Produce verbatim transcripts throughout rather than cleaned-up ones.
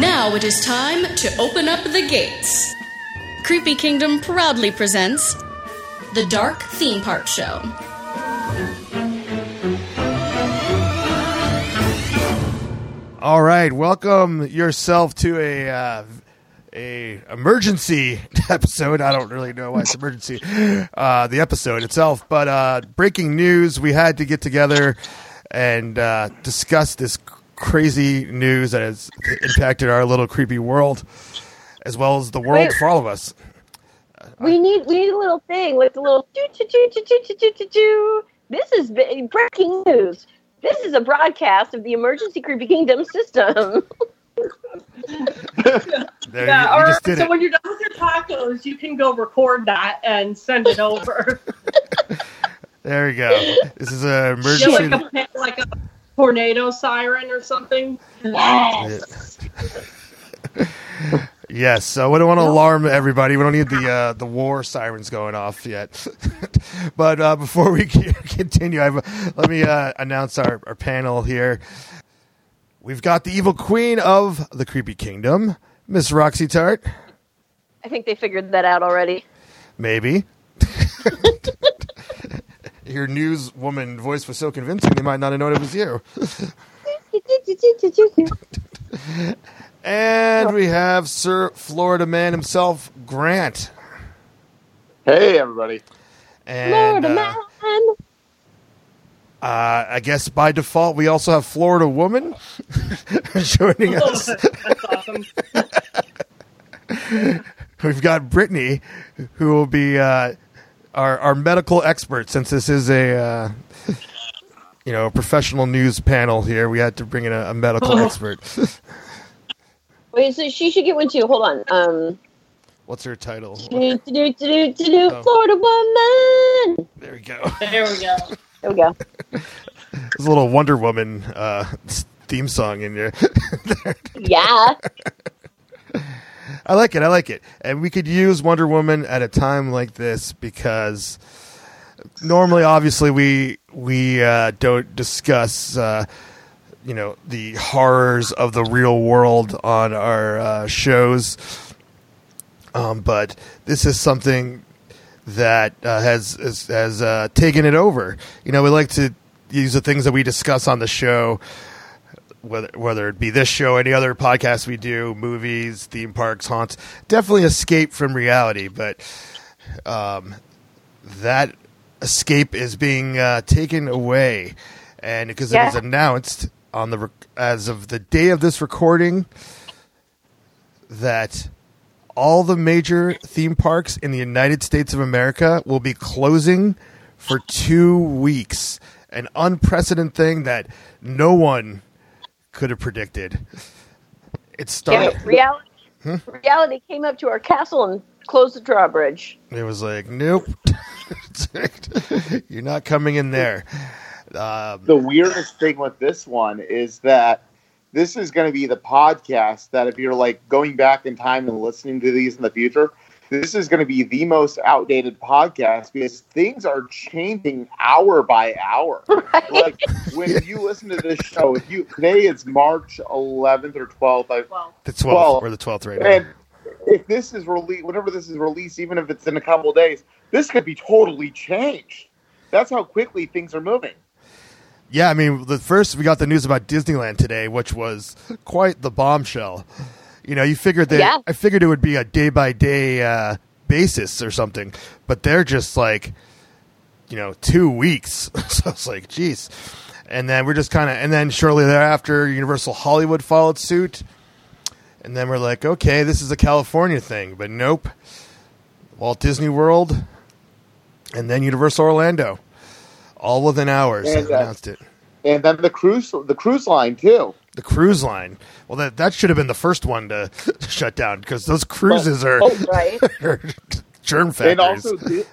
Now it is time to open up the gates. Creepy Kingdom proudly presents The Dark Theme Park Show. All right, welcome yourself to a uh, a emergency episode. I don't really know why it's emergency, uh, the episode itself. But uh, breaking news, we had to get together and uh, discuss this crazy news that has impacted our little creepy world, as well as the world Wait. for all of us. We need we need a little thing with a little do do do do do do do do. This is breaking news. This is a broadcast of the Emergency Creepy Kingdom system. There, yeah, you, you just did so it. When you're done with your tacos, you can go record that and send it over. There you go. This is an emergency. Like a, like a tornado siren or something. Yes. Yes, so we don't want to alarm everybody. We don't need the uh, the war sirens going off yet. But uh, before we continue, I've, let me uh, announce our, our panel here. We've got the evil queen of the Creepy Kingdom, Miss Roxy Tart. I think they figured that out already. Maybe. Your newswoman voice was so convincing, they might not have known it was you. And we have Sir Florida Man himself, Grant. Hey, everybody. And, Florida uh, Man. Uh, I guess by default, we also have Florida Woman joining us. That's awesome. We've got Brittany, who will be uh, our, our medical expert, since this is a... Uh, you know, a professional news panel here. We had to bring in a, a medical oh. expert. Wait, so she should get one too. Hold on. Um, What's her title? Do, do, do, do, do, oh. Florida Woman. There we go. There we go. There we go. There's a little Wonder Woman uh, theme song in there. Yeah. I like it. I like it. And we could use Wonder Woman at a time like this because... Normally, obviously, we we uh, don't discuss, uh, you know, the horrors of the real world on our uh, shows, um, but this is something that uh, has has, has uh, taken it over. You know, we like to use the things that we discuss on the show, whether whether it be this show, any other podcast we do, movies, theme parks, haunts, definitely escape from reality, but um, that. Escape is being uh, taken away, and because yeah. it was announced on the rec- as of the day of this recording that all the major theme parks in the United States of America will be closing for two weeks. An unprecedented thing that no one could have predicted. It started. Yeah, reality, huh? reality came up to our castle and closed the drawbridge. It was like, nope. You're not coming in there. Um, the weirdest thing with this one is that this is going to be the podcast that if you're like going back in time and listening to these in the future, this is going to be the most outdated podcast because things are changing hour by hour. Right? Like when you listen to this show, if you today it's March eleventh or twelfth. I, the twelfth. We're the twelfth right now. And if this is released, whenever this is released, even if it's in a couple of days, this could be totally changed. That's how quickly things are moving. Yeah, I mean, the first we got the news about Disneyland today, which was quite the bombshell. You know, you figured that yeah. I figured it would be a day by day uh, basis or something, but they're just like, you know, two weeks. So it's like, geez. And then we're just kind of, and then shortly thereafter, Universal Hollywood followed suit. And then we're like, okay, this is a California thing, but nope. Walt Disney World, and then Universal Orlando, all within hours. And, uh, announced it, and then the cruise, the cruise line too. the cruise line. Well, that that should have been the first one to shut down because those cruises well, are, oh, right. are germ factories. And also,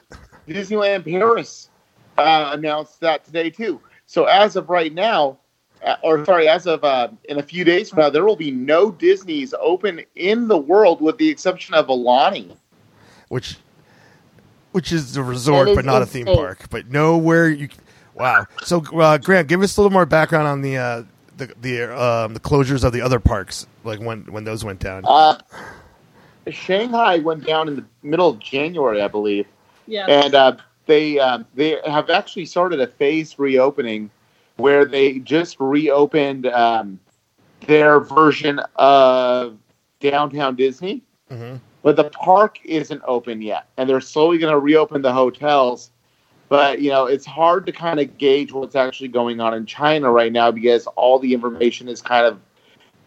Disneyland Paris uh, announced that today too. So as of right now, uh, or sorry, as of uh, in a few days from now, there will be no Disneys open in the world with the exception of Alani, which which is a resort is but not insane. A theme park. But nowhere you. Wow. So uh, Grant, give us a little more background on the. Uh, The the um, the closures of the other parks, like when, when those went down. Uh, Shanghai went down in the middle of January, I believe. Yeah. And uh, they uh, they have actually started a phased reopening, where they just reopened um, their version of Downtown Disney, mm-hmm. but the park isn't open yet, and they're slowly going to reopen the hotels. But, you know, it's hard to kind of gauge what's actually going on in China right now because all the information is kind of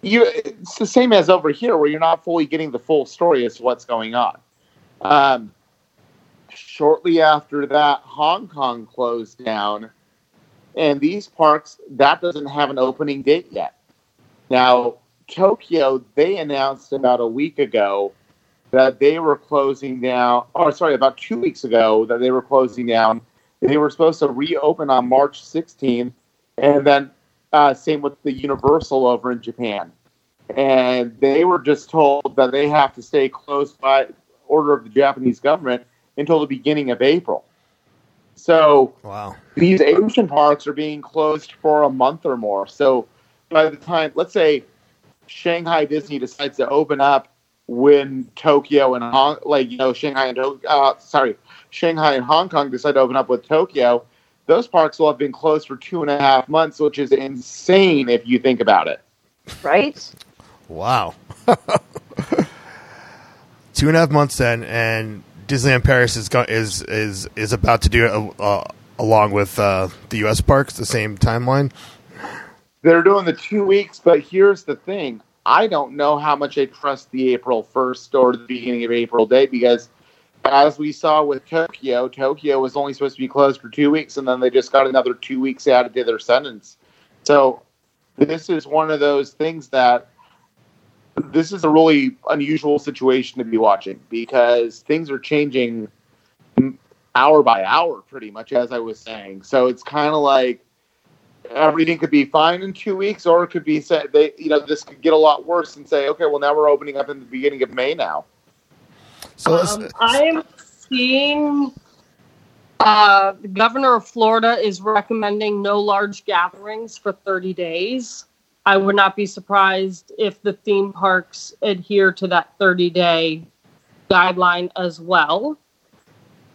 you. It's the same as over here where you're not fully getting the full story as to what's going on. Um, shortly after that, Hong Kong closed down. And these parks, that doesn't have an opening date yet. Now, Tokyo, they announced about a week ago that they were closing down, or sorry, about two weeks ago that they were closing down. They were supposed to reopen on March sixteenth, and then uh, same with the Universal over in Japan. And they were just told that they have to stay closed by order of the Japanese government until the beginning of April. So wow. These Asian parks are being closed for a month or more. So by the time, let's say, Shanghai Disney decides to open up when Tokyo and Hong, like you know, Shanghai and uh, sorry, Shanghai and Hong Kong decide to open up with Tokyo, those parks will have been closed for two and a half months, which is insane if you think about it. Right? Wow. Two and a half months then, and Disneyland Paris is go- is is is about to do it uh, along with uh, the U S parks, the same timeline. They're doing the two weeks, but here's the thing. I don't know how much I trust the April first or the beginning of April date because, as we saw with Tokyo, Tokyo was only supposed to be closed for two weeks, and then they just got another two weeks added to their sentence. So this is one of those things that this is a really unusual situation to be watching because things are changing hour by hour pretty much, as I was saying. So it's kind of like, everything could be fine in two weeks, or it could be said they, you know, this could get a lot worse and say, okay, well now we're opening up in the beginning of May now. So um, I'm seeing uh, the governor of Florida is recommending no large gatherings for thirty days. I would not be surprised if the theme parks adhere to that thirty day guideline as well.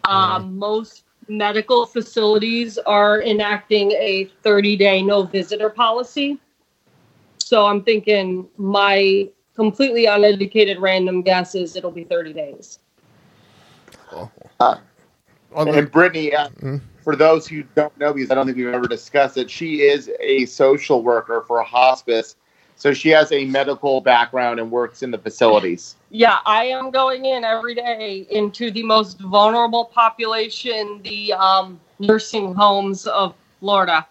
Um, mm-hmm. Most medical facilities are enacting a thirty day no visitor policy. So I'm thinking my completely uneducated random guess is it'll be thirty days. Cool. Uh, and Brittany, uh, mm-hmm. for those who don't know, because I don't think we've ever discussed it, she is a social worker for a hospice. So she has a medical background and works in the facilities. Yeah, I am going in every day into the most vulnerable population, the um, nursing homes of Florida.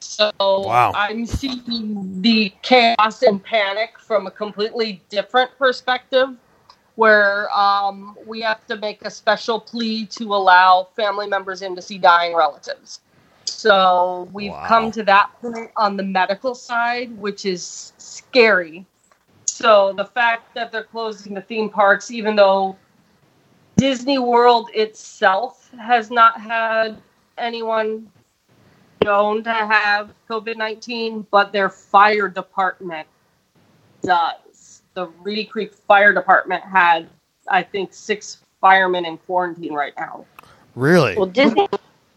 So wow. I'm seeing the chaos and panic from a completely different perspective where um, we have to make a special plea to allow family members in to see dying relatives. So we've wow. come to that point on the medical side, which is scary. So the fact that they're closing the theme parks, even though Disney World itself has not had anyone known to have COVID nineteen, but their fire department does. The Reedy Creek Fire Department had, I think, six firemen in quarantine right now. Really? Well, Disney...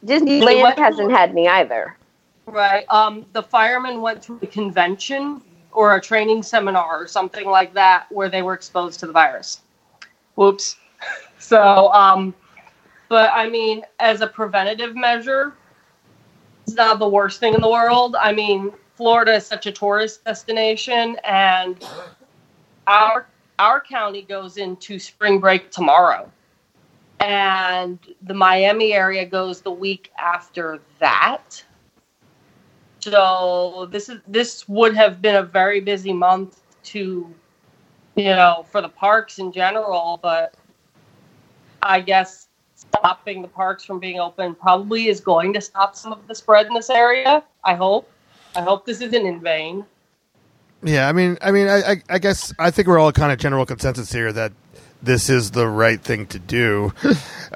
Disneyland hasn't had me either. Right. Um, the firemen went to a convention or a training seminar or something like that where they were exposed to the virus. Whoops. So, um, but I mean, as a preventative measure, it's not the worst thing in the world. I mean, Florida is such a tourist destination, and our our county goes into spring break tomorrow. And the Miami area goes the week after that. So this is this would have been a very busy month to, you know, for the parks in general. But I guess stopping the parks from being open probably is going to stop some of the spread in this area. I hope. I hope this isn't in vain. Yeah, I mean, I mean, I, I, I guess I think we're all kind of general consensus here that this is the right thing to do.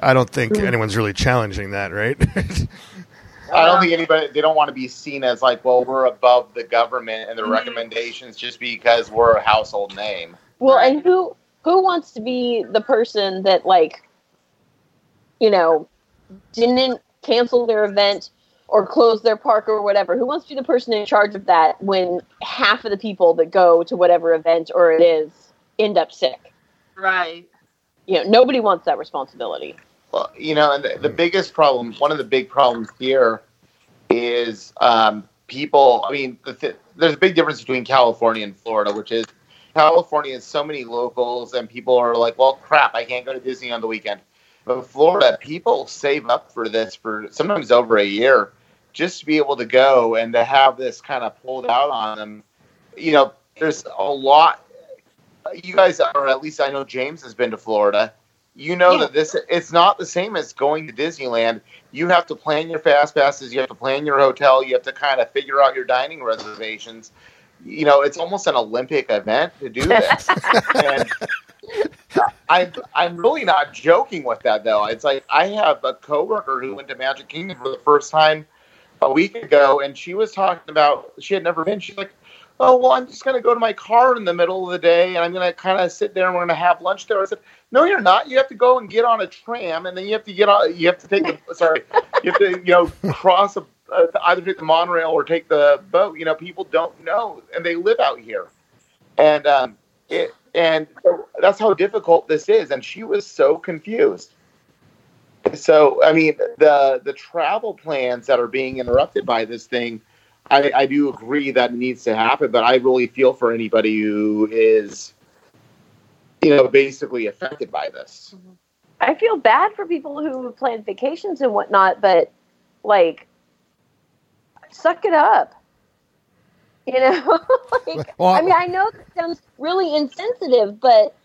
I don't think anyone's really challenging that, right? I don't think anybody, they don't want to be seen as like, well, we're above the government and the mm-hmm. recommendations just because we're a household name. Well, and who who wants to be the person that, like, you know, didn't cancel their event or close their park or whatever? Who wants to be the person in charge of that when half of the people that go to whatever event or it is end up sick? Right. You know, nobody wants that responsibility. Well, you know, and the, the biggest problem, one of the big problems here is um, people, I mean, the th- there's a big difference between California and Florida, which is California is so many locals and people are like, well, crap, I can't go to Disney on the weekend. But Florida, people save up for this for sometimes over a year just to be able to go and to have this kind of pulled out on them. You know, there's a lot. You guys, or at least I know James has been to Florida. You know yeah. that this it's not the same as going to Disneyland. You have to plan your fast passes. You have to plan your hotel. You have to kind of figure out your dining reservations. You know, it's almost an Olympic event to do this. And I'm, I'm really not joking with that, though. It's like I have a coworker who went to Magic Kingdom for the first time a week ago, and she was talking about she had never been. She's like, oh, well, I'm just going to go to my car in the middle of the day, and I'm going to kind of sit there, and we're going to have lunch there. I said, no, you're not. You have to go and get on a tram, and then you have to get on. You have to take the sorry. You have to you know cross a, uh, either take the monorail or take the boat. You know, people don't know, and they live out here, and um, it and so that's how difficult this is. And she was so confused. So I mean, the the travel plans that are being interrupted by this thing. I, I do agree that it needs to happen, but I really feel for anybody who is, you know, basically affected by this. I feel bad for people who plan vacations and whatnot, but, like, suck it up. You know? like, well, I mean, I know that sounds really insensitive, but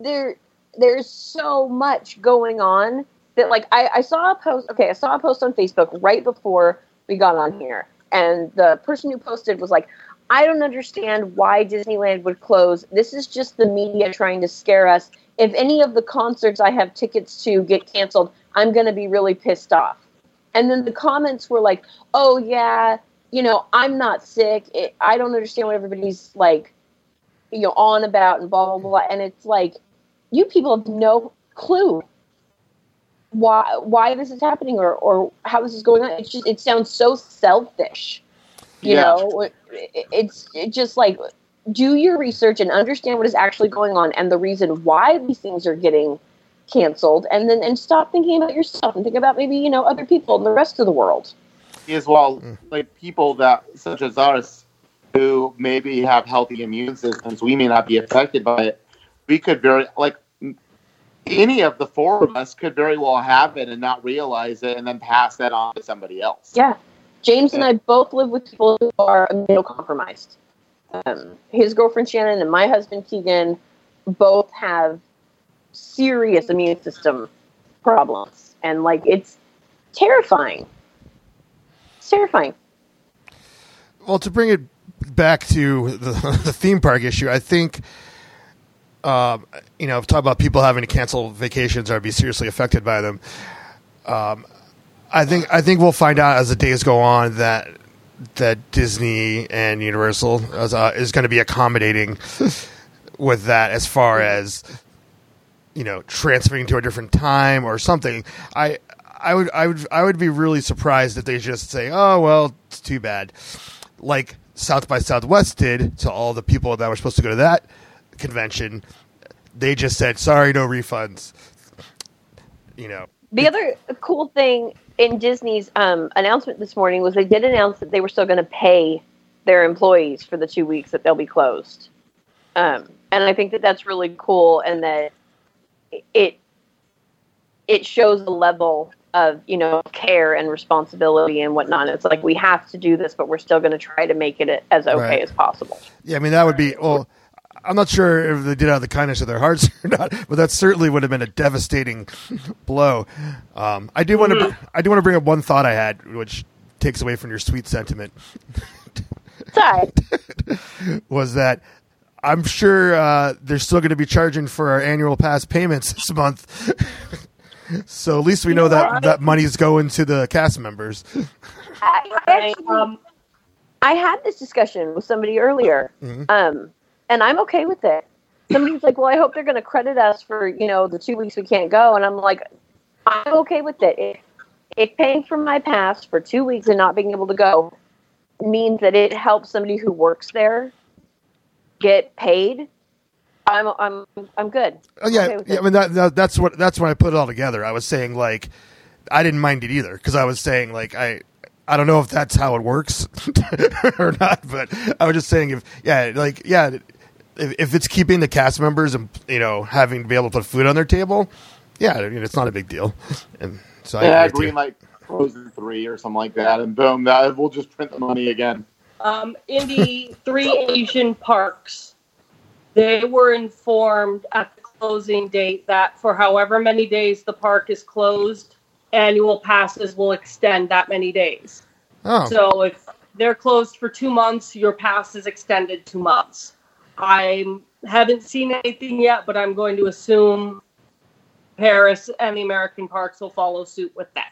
there, there's so much going on that, like, I, I saw a post, okay, I saw a post on Facebook right before we got on here. And the person who posted was like, I don't understand why Disneyland would close. This is just the media trying to scare us. If any of the concerts I have tickets to get canceled, I'm going to be really pissed off. And then the comments were like, oh, yeah, you know, I'm not sick. It, I don't understand what everybody's like, you know, on about and blah, blah, blah. And it's like, you people have no clue why why this is happening or, or how this is going on. It's just, it sounds so selfish, you yeah. know, it, it's it just like, do your research and understand what is actually going on and the reason why these things are getting canceled. And then, and stop thinking about yourself and think about maybe, you know, other people and the rest of the world as well. Like people that such as us who maybe have healthy immune systems, we may not be affected by it. We could very like, any of the four of us could very well have it and not realize it and then pass that on to somebody else. Yeah. James yeah. and I both live with people who are immunocompromised. Um, his girlfriend Shannon and my husband Keegan both have serious immune system problems. And, like, it's terrifying. It's terrifying. Well, to bring it back to the, the theme park issue, I think... Um, you know, talk about people having to cancel vacations or be seriously affected by them. Um, I think I think we'll find out as the days go on that that Disney and Universal is, uh, is going to be accommodating with that as far as, you know, transferring to a different time or something. I I would I would I would be really surprised if they just say, oh well, it's too bad, like South by Southwest did to all the people that were supposed to go to that convention. They just said, sorry, no refunds. You know, the other cool thing in Disney's um announcement this morning was they did announce that they were still going to pay their employees for the two weeks that they'll be closed, um and I think that that's really cool, and that it it shows a level of, you know, care and responsibility and whatnot. It's like, we have to do this, but we're still going to try to make it as okay right. as possible. Yeah, I mean, that would be, well, I'm not sure if they did it out of the kindness of their hearts or not, but that certainly would have been a devastating blow. Um, I do want to, mm-hmm. I do want to bring up one thought I had, which takes away from your sweet sentiment. Sorry. Was that I'm sure uh, they're still going to be charging for our annual pass payments this month. So at least we know that that money's going to the cast members. I, actually, um, I had this discussion with somebody earlier, mm-hmm. um, and I'm okay with it. Somebody's like, well, I hope they're going to credit us for, you know, the two weeks we can't go. And I'm like, I'm okay with it. If, if paying for my pass for two weeks and not being able to go means that it helps somebody who works there get paid, I'm I'm I'm good. Oh yeah, okay yeah I mean that, that, that's what that's when I put it all together. I was saying like I didn't mind it either because I was saying like I I don't know if that's how it works or not, but I was just saying if yeah like yeah if, if it's keeping the cast members and you know having to be able to put food on their table, yeah, I mean, it's not a big deal. And so yeah, I, I agree. Like Frozen three or something like that, and boom, that we'll just print the money again. Um, in the three Asian parks, they were informed at the closing date that for however many days the park is closed, annual passes will extend that many days. Oh. So if they're closed for two months, your pass is extended two months. I haven't seen anything yet, but I'm going to assume Paris and the American parks will follow suit with that.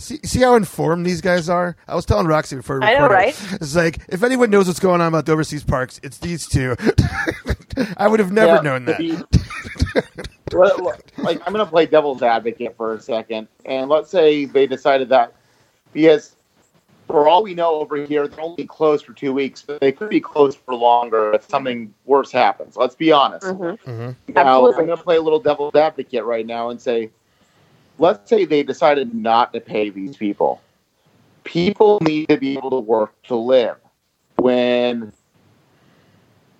See, see how informed these guys are? I was telling Roxy before we recorded. I know, right? It's like, if anyone knows what's going on about the overseas parks, it's these two. I would have never yeah, known that. Be, like, I'm going to play devil's advocate for a second. And let's say they decided that, because for all we know over here, they're only closed for two weeks, but they could be closed for longer if something worse happens. Let's be honest. Mm-hmm. Mm-hmm. Now, absolutely. I'm going to play a little devil's advocate right now and say, let's say they decided not to pay these people. People need to be able to work to live. When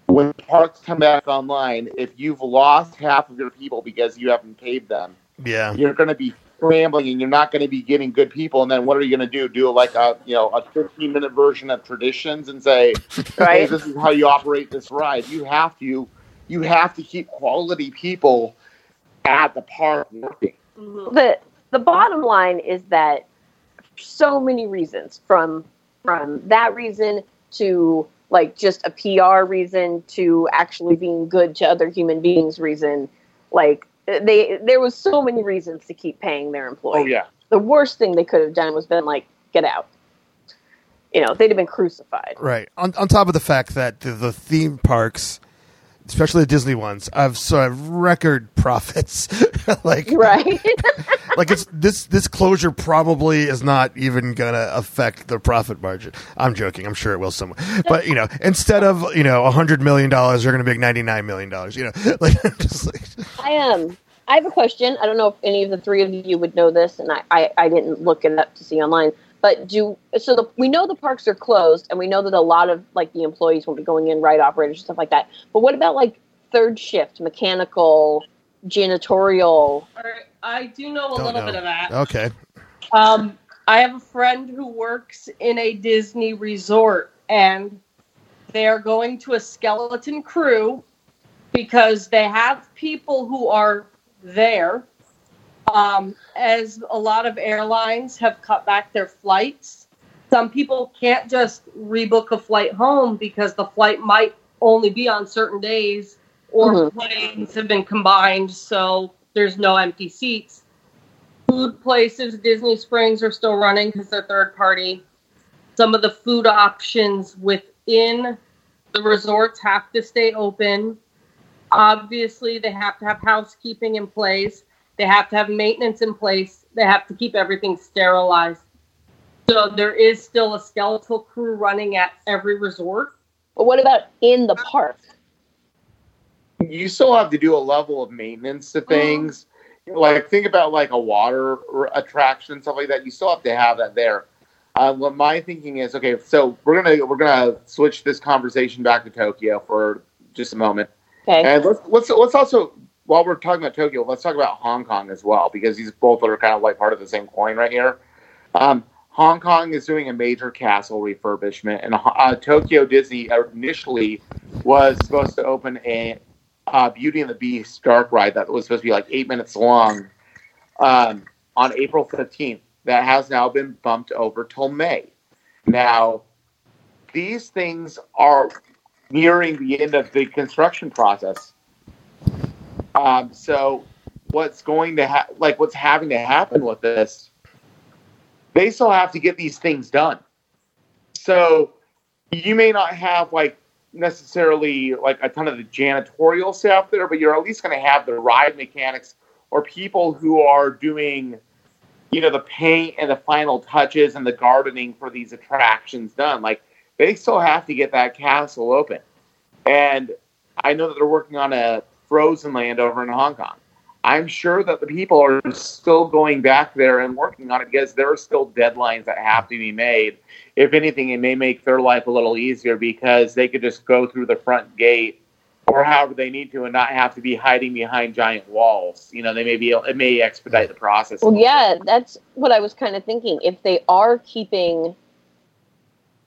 when parks come back online, if you've lost half of your people because you haven't paid them, yeah, you're going to be scrambling and you're not going to be getting good people. And then what are you going to do? Do like a you know a fifteen minute version of Traditions and say, right. Hey, this is how you operate this ride. You have to you have to keep quality people at the park working. The the bottom line is that for so many reasons, from from that reason to like just a P R reason to actually being good to other human beings reason, like they there was so many reasons to keep paying their employees. Oh yeah. The worst thing they could have done was been like, get out. You know, they'd have been crucified. Right. On on top of the fact that the, the theme parks, especially the Disney ones, I've so I've record profits. like right, like it's this this closure probably is not even gonna affect the profit margin. I'm joking. I'm sure it will somewhere. But you know, instead of you know a hundred million dollars, they're gonna make ninety nine million dollars. You know, like, just like I am. Um, I have a question. I don't know if any of the three of you would know this, and I, I, I didn't look it up to see online. But do so the, we know the parks are closed, and we know that a lot of like the employees will be going in, ride operators and stuff like that. But what about like third shift, mechanical, janitorial? I do know a Don't little know. bit of that. Okay. Um, I have a friend who works in a Disney resort, and they are going to a skeleton crew because they have people who are there. Um, as a lot of airlines have cut back their flights, some people can't just rebook a flight home because the flight might only be on certain days or mm-hmm. planes have been combined, so there's no empty seats. Food places, Disney Springs are still running because they're third party. Some of the food options within the resorts have to stay open. Obviously, they have to have housekeeping in place. They have to have maintenance in place. They have to keep everything sterilized. So there is still a skeletal crew running at every resort. But what about in the park? You still have to do a level of maintenance to things. Mm-hmm. Like, think about like a water attraction, stuff like that. You still have to have that there. Uh, what my thinking is, okay, so we're gonna we're gonna switch this conversation back to Tokyo for just a moment. Okay. And let's let's let's also while we're talking about Tokyo, let's talk about Hong Kong as well, because these both are kind of like part of the same coin right here. Um, Hong Kong is doing a major castle refurbishment, and uh, Tokyo Disney initially was supposed to open a uh, Beauty and the Beast dark ride that was supposed to be like eight minutes long um, on April fifteenth. That has now been bumped over till May. Now, these things are nearing the end of the construction process. Um, so what's going to ha- like what's having to happen with this, they still have to get these things done. So you may not have like necessarily like a ton of the janitorial staff there, but you're at least going to have the ride mechanics or people who are doing, you know, the paint and the final touches and the gardening for these attractions done. Like, they still have to get that castle open. And I know that they're working on a Frozen Land over in Hong Kong. I'm sure that the people are still going back there and working on it because there are still deadlines that have to be made. If anything, it may make their life a little easier because they could just go through the front gate or however they need to and not have to be hiding behind giant walls. You know, they may be able, it may expedite the process. Well, yeah, that's what I was kind of thinking. If they are keeping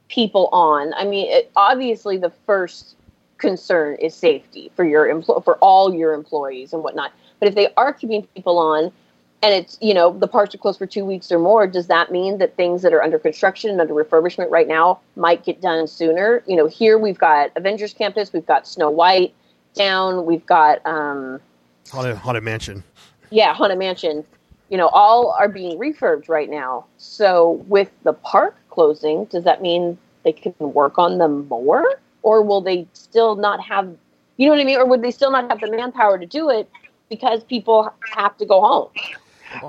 people on, I mean, it, obviously the first concern is safety for your empl- for all your employees and whatnot. But if they are keeping people on and it's, you know, the parks are closed for two weeks or more, does that mean that things that are under construction and under refurbishment right now might get done sooner? You know, here we've got Avengers Campus, we've got Snow White down, we've got... Um, Haunted, Haunted Mansion. Yeah, Haunted Mansion. You know, all are being refurbed right now. So with the park closing, does that mean they can work on them more? Or will they still not have, you know what I mean? Or would they still not have the manpower to do it because people have to go home?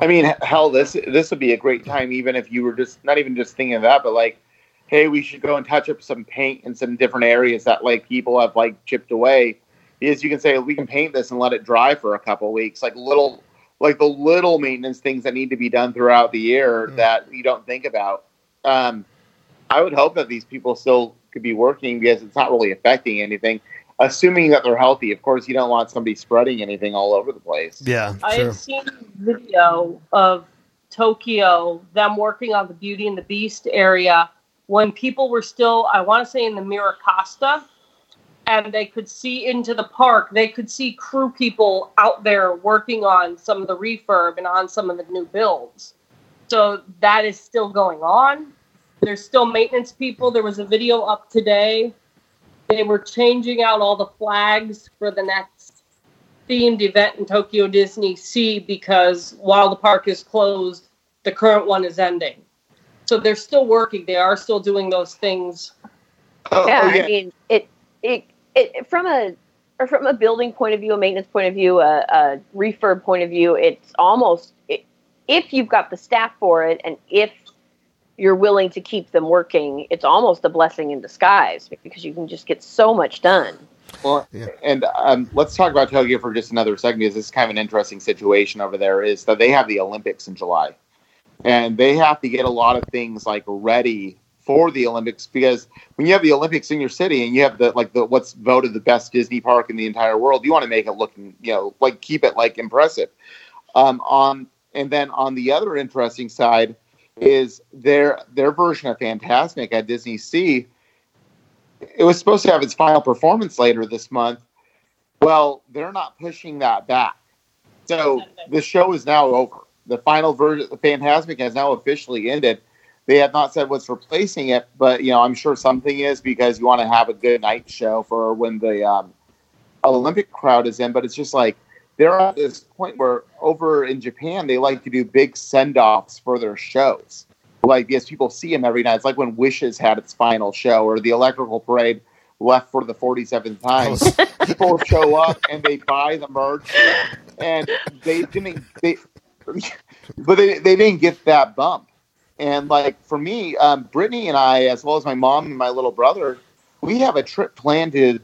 I mean, hell, this this would be a great time, even if you were just not even just thinking of that, but like, hey, we should go and touch up some paint in some different areas that like people have like chipped away. Is you can say we can paint this and let it dry for a couple of weeks, like little, like the little maintenance things that need to be done throughout the year mm. that you don't think about. Um, I would hope that these people still could be working because it's not really affecting anything, assuming that they're healthy. Of course, you don't want somebody spreading anything all over the place. Yeah, I sure. have seen video of Tokyo, them working on the Beauty and the Beast area when people were still, I want to say, in the Miracosta, and they could see into the park. They could see crew people out there working on some of the refurb and on some of the new builds. So that is still going on. There's still maintenance people. There was a video up today. They were changing out all the flags for the next themed event in Tokyo DisneySea because while the park is closed, the current one is ending. So they're still working. They are still doing those things. Oh, yeah, oh, yeah, I mean, it, it, it from a or from a building point of view, a maintenance point of view, a, a refurb point of view, it's almost it, if you've got the staff for it and if you're willing to keep them working, it's almost a blessing in disguise because you can just get so much done. Well, yeah. And um, let's talk about Tokyo for just another second because this is kind of an interesting situation over there is that they have the Olympics in July and they have to get a lot of things like ready for the Olympics because when you have the Olympics in your city and you have the like the what's voted the best Disney park in the entire world, you want to make it look, you know, like keep it like impressive. Um, on and then on the other interesting side, is their their version of Fantasmic at DisneySea. It was supposed to have its final performance later this month. Well, they're not pushing that back. So the show is now over. The final version of Fantasmic has now officially ended. They have not said what's replacing it, but you know I'm sure something is because you want to have a good night show for when the um, Olympic crowd is in, but it's just like, they're at this point where over in Japan, they like to do big send-offs for their shows. Like, yes, people see them every night. It's like when Wishes had its final show or the Electrical Parade left for the forty-seventh time. People show up and they buy the merch. And they didn't, they, but they, they didn't get that bump. And, like, for me, um, Brittany and I, as well as my mom and my little brother, we have a trip planned to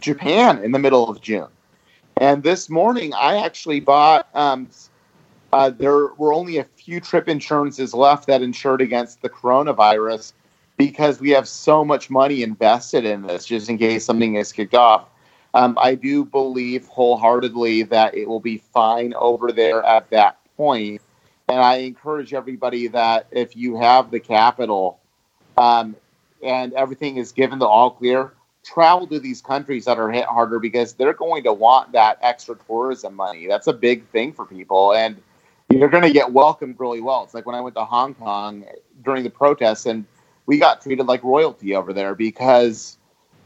Japan in the middle of June. And this morning, I actually bought, um, uh, there were only a few trip insurances left that insured against the coronavirus because we have so much money invested in this just in case something is kicked off. Um, I do believe wholeheartedly that it will be fine over there at that point. And I encourage everybody that if you have the capital um, and everything is given the all clear, travel to these countries that are hit harder because they're going to want that extra tourism money. That's a big thing for people. And you're going to get welcomed really well. It's like when I went to Hong Kong during the protests and we got treated like royalty over there because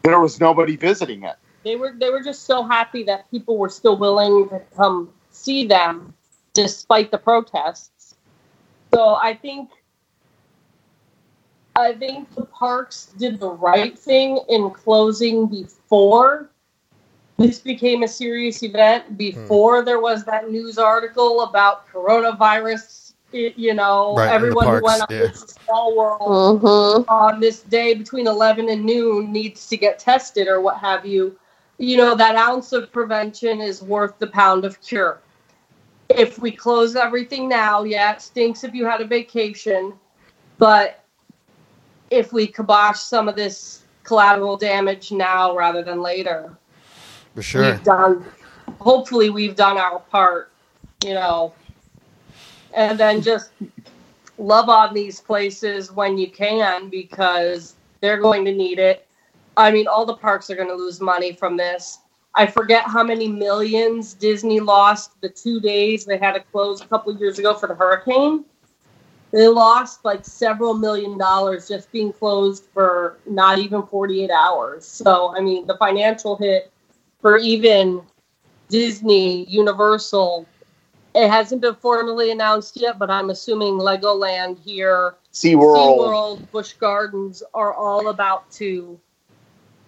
there was nobody visiting it. They were they were just so happy that people were still willing to come see them despite the protests. So I think I think the parks did the right thing in closing before this became a serious event, before hmm. there was that news article about coronavirus. It, you know, right, everyone parks, who went on yeah. this small world mm-hmm. on this day between eleven and noon needs to get tested or what have you. You know, that ounce of prevention is worth the pound of cure. If we close everything now, yeah, it stinks if you had a vacation. But if we kibosh some of this collateral damage now rather than later, for sure. We've done, hopefully we've done our part, you know. And then just love on these places when you can because they're going to need it. I mean, all the parks are going to lose money from this. I forget how many millions Disney lost the two days they had to close a couple of years ago for the hurricane. They lost like several million dollars just being closed for not even forty-eight hours. So, I mean, the financial hit for even Disney, Universal, it hasn't been formally announced yet, but I'm assuming Legoland here, SeaWorld, SeaWorld, Busch Gardens are all about to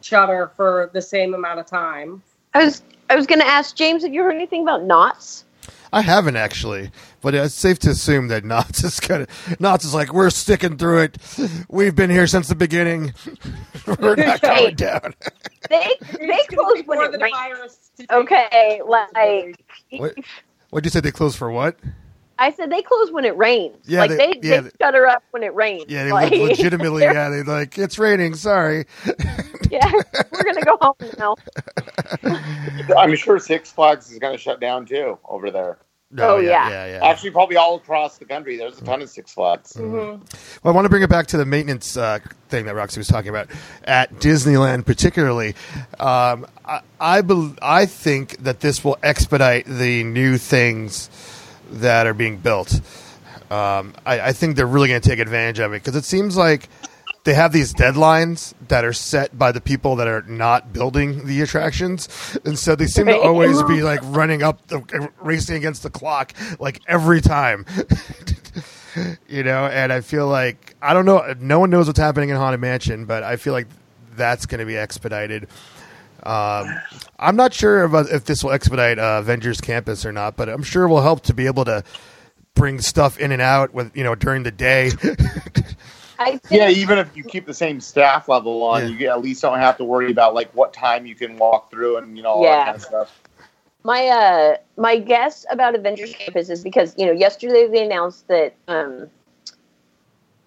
shutter for the same amount of time. I was I was going to ask, James, have you heard anything about Knott's? I haven't actually, but it's safe to assume that Knott's is gonna. Knott's is like, we're sticking through it. We've been here since the beginning. We're not going down. they they closed when it rained. Okay, like. What? What did you say? They close for what? I said they close when it rains. Yeah, like they, they, yeah, they shutter up when it rains. Yeah, they like, legitimately. Yeah, they like it's raining. Sorry. Yeah, we're gonna go home now. I'm sure Six Flags is gonna shut down too over there. Oh, oh yeah. Yeah, yeah, yeah. Actually, probably all across the country. There's a ton of Six Flags. Mm-hmm. Well, I want to bring it back to the maintenance uh, thing that Roxy was talking about at Disneyland, particularly. Um, I I, be- I think that this will expedite the new things that are being built. Um, I, I think they're really going to take advantage of it because it seems like they have these deadlines that are set by the people that are not building the attractions. And so they seem to always be like running up, the, racing against the clock, like every time, you know? And I feel like, I don't know, no one knows what's happening in Haunted Mansion, but I feel like that's going to be expedited. Um, I'm not sure about if this will expedite uh, Avengers Campus or not, but I'm sure it will help to be able to bring stuff in and out with, you know, during the day. Yeah, even if you keep the same staff level on, yeah. you at least don't have to worry about like what time you can walk through and you know all yeah. that kind of stuff. My uh, my guess about Avengers Campus is because you know yesterday they announced that um,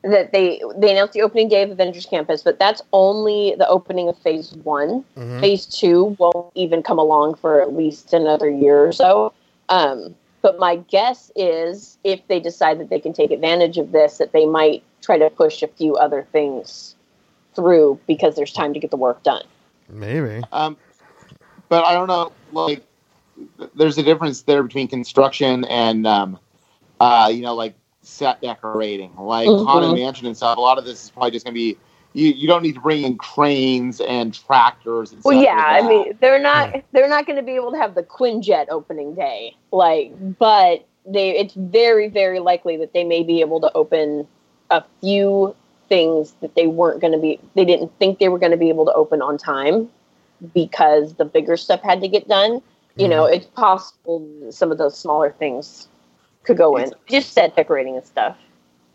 that they they announced the opening day of Avengers Campus, but that's only the opening of Phase One. Mm-hmm. Phase Two won't even come along for at least another year or so. Um, but my guess is if they decide that they can take advantage of this, that they might try to push a few other things through because there's time to get the work done. Maybe. Um, but I don't know, like, there's a difference there between construction and, um, uh, you know, like, set decorating. Like, mm-hmm. Haunted Mansion and stuff, a lot of this is probably just going to be, you, you don't need to bring in cranes and tractors and stuff. Well, yeah, like I mean, they're not, they're not going to be able to have the Quinjet opening day. Like, but they, it's very, very likely that they may be able to open a few things that they weren't going to be, they didn't think they were going to be able to open on time because the bigger stuff had to get done. You mm-hmm. know, it's possible some of those smaller things could go in. It's, just set decorating and stuff.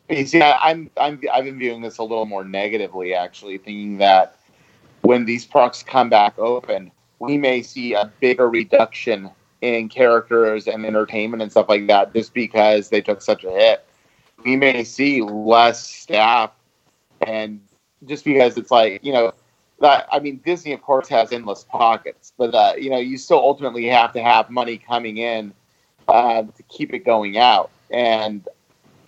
Yeah, I'm, I'm, I've been viewing this a little more negatively, actually, thinking that when these parks come back open, we may see a bigger reduction in characters and entertainment and stuff like that just because they took such a hit. We may see less staff and just because it's like, you know, that, I mean, Disney, of course, has endless pockets, but, uh, you know, you still ultimately have to have money coming in uh, to keep it going out. And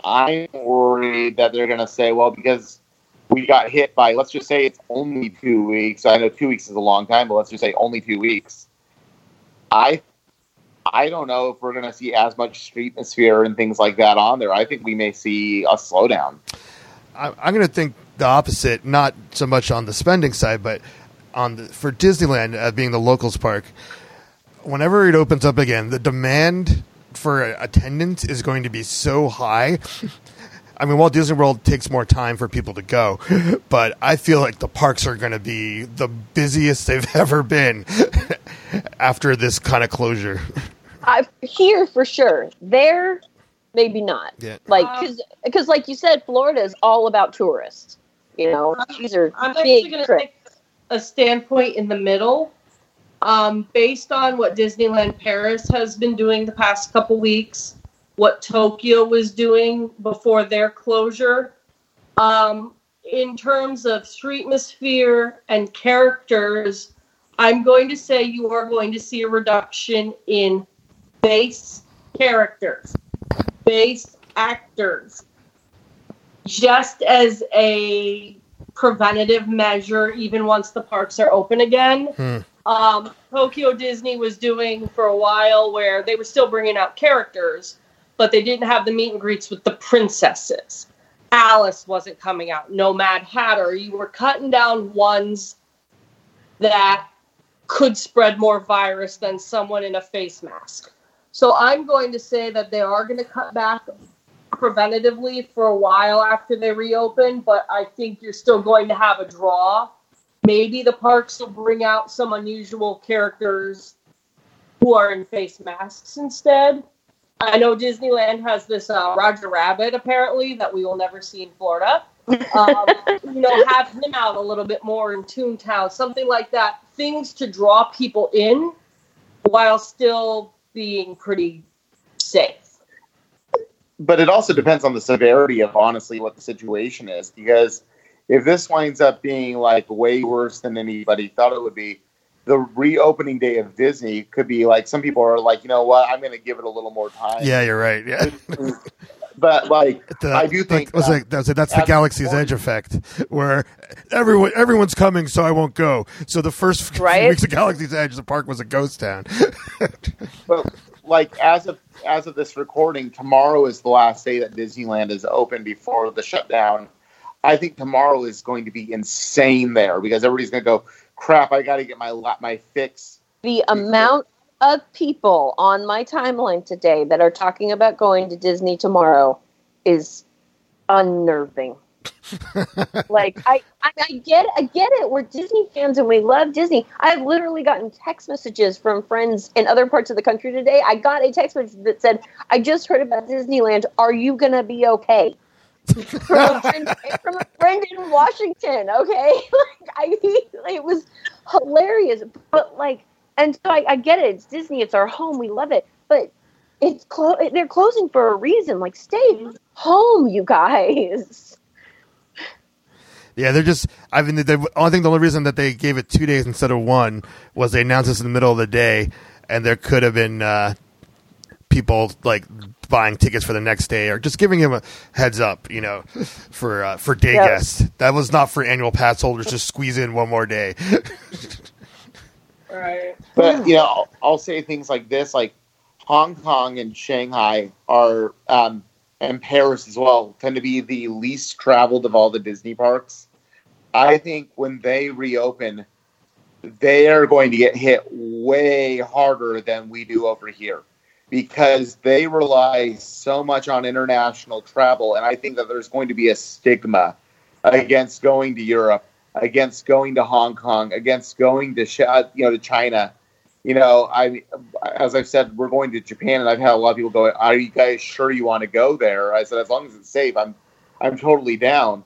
I'm worried that they're going to say, well, because we got hit by, let's just say it's only two weeks. I know two weeks is a long time, but let's just say only two weeks. I I don't know if we're going to see as much streetmosphere and things like that on there. I think we may see a slowdown. I'm going to think the opposite, not so much on the spending side, but on the, for Disneyland uh, being the locals park, whenever it opens up again, the demand for attendance is going to be so high. I mean, Walt Disney World takes more time for people to go, but I feel like the parks are going to be the busiest they've ever been after this kind of closure. Uh, here, for sure. There, maybe not. Yeah. Like, because, like you said, Florida is all about tourists. You know, these are I'm big actually going to take a standpoint in the middle. Um, based on what Disneyland Paris has been doing the past couple weeks, what Tokyo was doing before their closure, um, in terms of streetmosphere and characters, I'm going to say you are going to see a reduction in base characters, base actors, just as a preventative measure, even once the parks are open again. Hmm. Um, Tokyo Disney was doing for a while where they were still bringing out characters, but they didn't have the meet and greets with the princesses. Alice wasn't coming out. No Mad Hatter. You were cutting down ones that could spread more virus than someone in a face mask. So I'm going to say that they are going to cut back preventatively for a while after they reopen, but I think you're still going to have a draw. Maybe the parks will bring out some unusual characters who are in face masks instead. I know Disneyland has this uh, Roger Rabbit, apparently, that we will never see in Florida. Um, you know, have him out a little bit more in Toontown, something like that. Things to draw people in while still being pretty safe. But it also depends on the severity of, honestly, what the situation is, because if this winds up being like way worse than anybody thought it would be, the reopening day of Disney could be like, some people are like, you know what, I'm going to give it a little more time. Yeah, you're right. Yeah, but like the, I do think that, was like, that was, that's the Galaxy's point. Edge effect, where everyone everyone's coming, so I won't go. So the first right? few weeks of Galaxy's Edge, the park was a ghost town. But like as of as of this recording, tomorrow is the last day that Disneyland is open before the shutdown. I think tomorrow is going to be insane there because everybody's going to go, crap, I got to get my my fix. The amount of people on my timeline today that are talking about going to Disney tomorrow is unnerving. Like, I, I, I get I get it. We're Disney fans and we love Disney. I've literally gotten text messages from friends in other parts of the country today. I got a text message that said, I just heard about Disneyland. Are you going to be okay? from, a friend, from a friend in Washington, okay? Like, I, it was hilarious. But, like, and so I, I get it. It's Disney. It's our home. We love it. But it's clo- they're closing for a reason. Like, stay home, you guys. Yeah, they're just, I mean, they, I think the only reason that they gave it two days instead of one was they announced this in the middle of the day, and there could have been uh, people, like, buying tickets for the next day or just giving him a heads up, you know, for uh, for day yep. guests. That was not for annual pass holders. Just squeeze in one more day. All right. But, you know, I'll, I'll say things like this, like Hong Kong and Shanghai are, um, and Paris as well, tend to be the least traveled of all the Disney parks. I think when they reopen, they are going to get hit way harder than we do over here, because they rely so much on international travel. And I think that there's going to be a stigma against going to Europe, against going to Hong Kong, against going to, you know, to China. You know, I, as I've said, we're going to Japan, and I've had a lot of people go, are you guys sure you want to go there? I said, as long as it's safe, I'm, I'm totally down.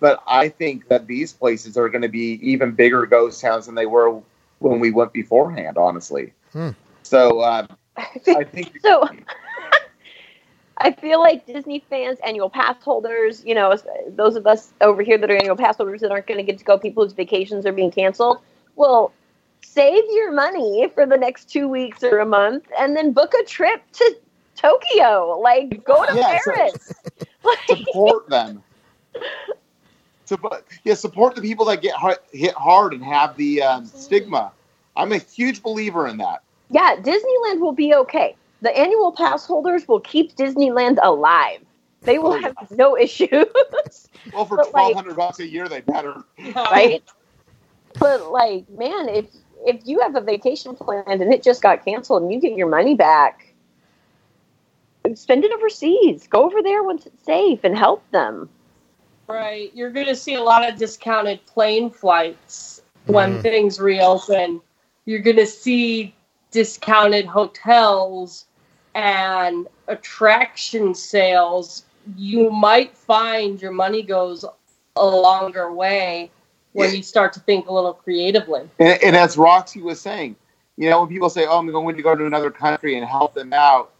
But I think that these places are going to be even bigger ghost towns than they were when we went beforehand, honestly. Hmm. So, um, I think so. I feel like Disney fans, annual pass holders, you know, those of us over here that are annual pass holders that aren't going to get to go, people whose vacations are being canceled, well, save your money for the next two weeks or a month and then book a trip to Tokyo. Like, go to yeah, Paris. So, like, support them. So, yeah, support the people that get hit hard and have the um, stigma. I'm a huge believer in that. Yeah, Disneyland will be okay. The annual pass holders will keep Disneyland alive. They will oh, have yeah. no issues. Well, for twelve hundred like, bucks a year, they better, right? But like, man, if if you have a vacation planned and it just got canceled and you get your money back, spend it overseas. Go over there once it's safe and help them. Right, you're going to see a lot of discounted plane flights when mm. things reopen. You're going to see discounted hotels and attraction sales. You might find your money goes a longer way when you start to think a little creatively. And, and as Roxy was saying, you know, when people say, "Oh, I'm going to go to another country and help them out,"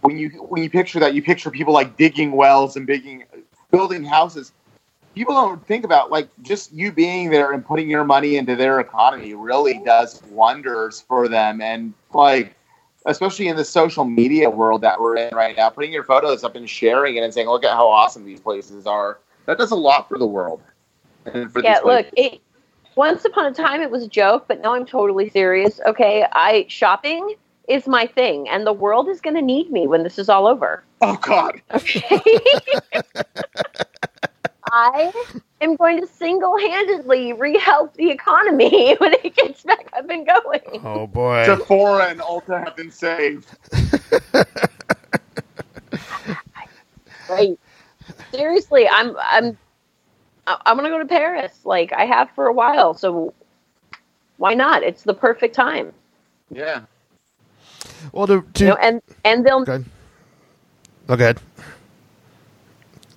when you when you picture that, you picture people like digging wells and digging, building houses. People don't think about, like, just you being there and putting your money into their economy really does wonders for them. And, like, especially in the social media world that we're in right now, putting your photos up and sharing it and saying, look at how awesome these places are. That does a lot for the world. And for yeah, look, it, once upon a time it was a joke, but now I'm totally serious. Okay, I shopping is my thing, and the world is going to need me when this is all over. Oh, God. Okay. I am going to single-handedly rehelp the economy when it gets back up and going. Oh, boy. Sephora and Ulta have been saved. Right. Seriously, I'm I'm I'm going to go to Paris like I have for a while, so why not? It's the perfect time. Yeah. Well, to, to you know, and and they'll go ahead. Go ahead.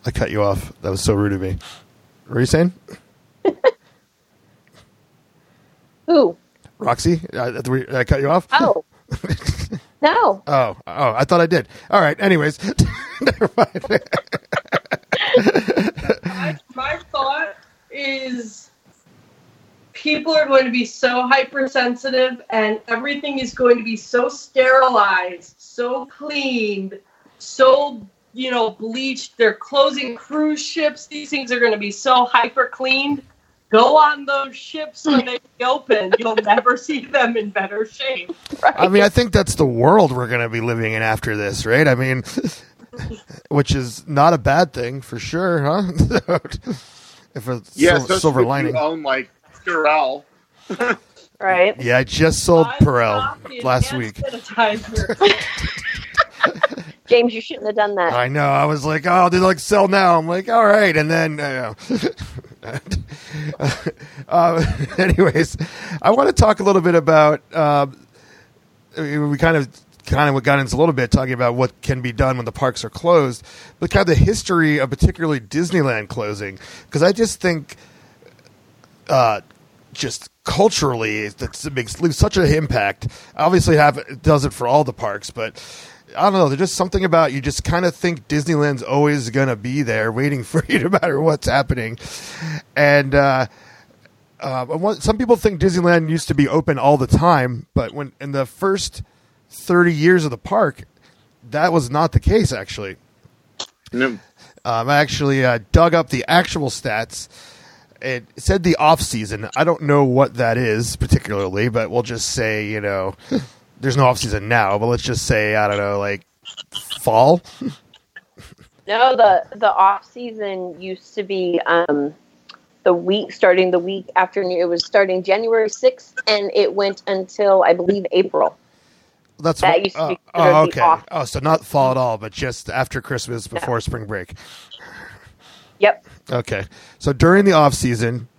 I cut you off. That was so rude of me. What were you saying? Who? Roxy? I, I cut you off? Oh. No. Oh. Oh, I thought I did. All right. Anyways. Never mind. my, my thought is people are going to be so hypersensitive and everything is going to be so sterilized, so cleaned, so you know, bleached. They're closing cruise ships. These things are going to be so hyper cleaned. Go on those ships when they reopen. You'll never see them in better shape. Right? I mean, I think that's the world we're going to be living in after this, right? I mean, which is not a bad thing for sure, huh? If a yeah, sil- silver lining. You own, like, Purell. Right. Yeah, I just sold I Purell last week. James, you shouldn't have done that. I know. I was like, oh, they're like, sell now. I'm like, all right. And then, uh, uh, anyways, I want to talk a little bit about, uh, we kind of kind of got into a little bit talking about what can be done when the parks are closed, but kind of the history of particularly Disneyland closing. Because I just think uh, just culturally, that's, it makes leaves such an impact. Obviously, have, it does it for all the parks, but I don't know. There's just something about you just kind of think Disneyland's always going to be there waiting for you no matter what's happening. And uh, uh, some people think Disneyland used to be open all the time, but when in the first thirty years of the park, that was not the case, actually. No. Um, I actually uh, dug up the actual stats. It said the off-season. I don't know what that is particularly, but we'll just say, you know... There's no off season now, but let's just say, I don't know, like fall. No, the the off season used to be um, the week starting the week after it was starting January sixth, and it went until I believe April. That's that what, used to be oh, oh, okay. Off. Oh, so not fall at all, but just after Christmas, before no. spring break. Yep. Okay, so during the off season,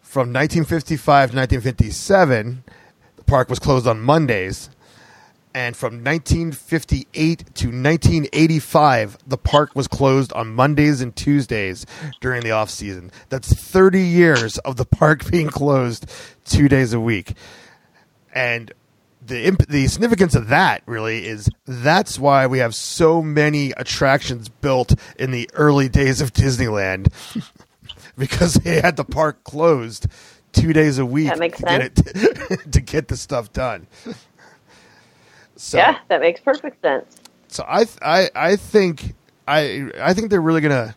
from nineteen fifty-five to nineteen fifty-seven, the park was closed on Mondays. And from nineteen fifty-eight to nineteen eighty-five, the park was closed on Mondays and Tuesdays during the off-season. That's thirty years of the park being closed two days a week. And the imp- the significance of that really is that's why we have so many attractions built in the early days of Disneyland, because they had the park closed two days a week that makes sense. To, get it t- to get the stuff done. So, yeah, that makes perfect sense. So I th- I I think I I think they're really gonna.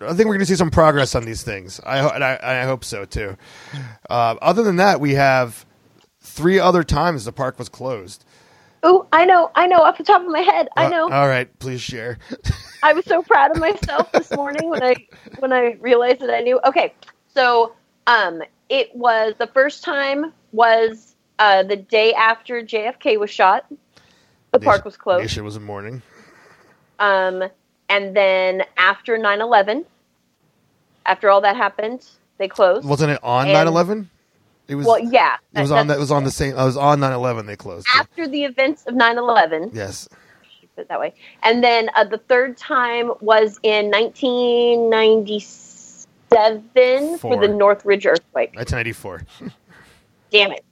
I think we're going to see some progress on these things. I ho- and I, and I hope so too. Uh, other than that, we have three other times the park was closed. Oh, I know, I know, off the top of my head, uh, I know. All right, please share. I was so proud of myself this morning when I when I realized that I knew. Okay, so um, it was the first time was uh, the day after J F K was shot. The nation, park was closed. Nation was in mourning. Um, and then after nine eleven. After all that happened, they closed. Wasn't it on and, nine eleven? It was. Well, yeah. It was on. That was on the same. I was on nine eleven. They closed after the events of nine eleven. Yes. Put it that way. And then uh, the third time was in nineteen ninety-seven Four. For the Northridge earthquake. nineteen ninety-four. Damn it.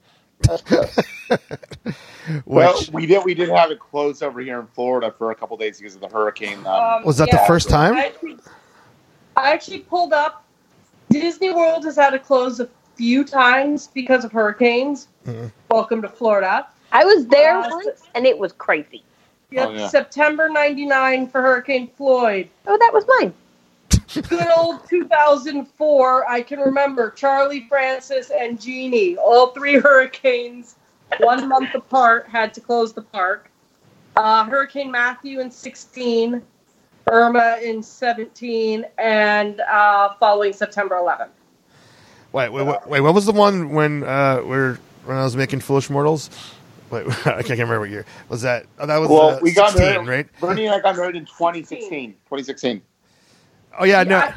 Well, we did. We did have it closed over here in Florida for a couple days because of the hurricane. Um, um, was that yeah, the first time? I actually, I actually pulled up. Disney World has had to close a few times because of hurricanes. Mm-hmm. Welcome to Florida. I was there uh, once, and it was crazy. Yep, oh, yeah, September ninety-nine for Hurricane Floyd. Oh, that was mine. Good old two thousand four, I can remember Charlie, Francis, and Jeannie, all three hurricanes, one month apart, had to close the park. Uh, Hurricane Matthew in sixteen, Irma in seventeen, and uh, following September eleventh. Wait, wait, wait, wait, what was the one when uh, we're, when I was making Foolish Mortals? Wait, I can't remember what year. Was that? Oh, that was well, uh, we got sixteen, married, right? Bernie and I got married in twenty sixteen. Oh, yeah, no. I, I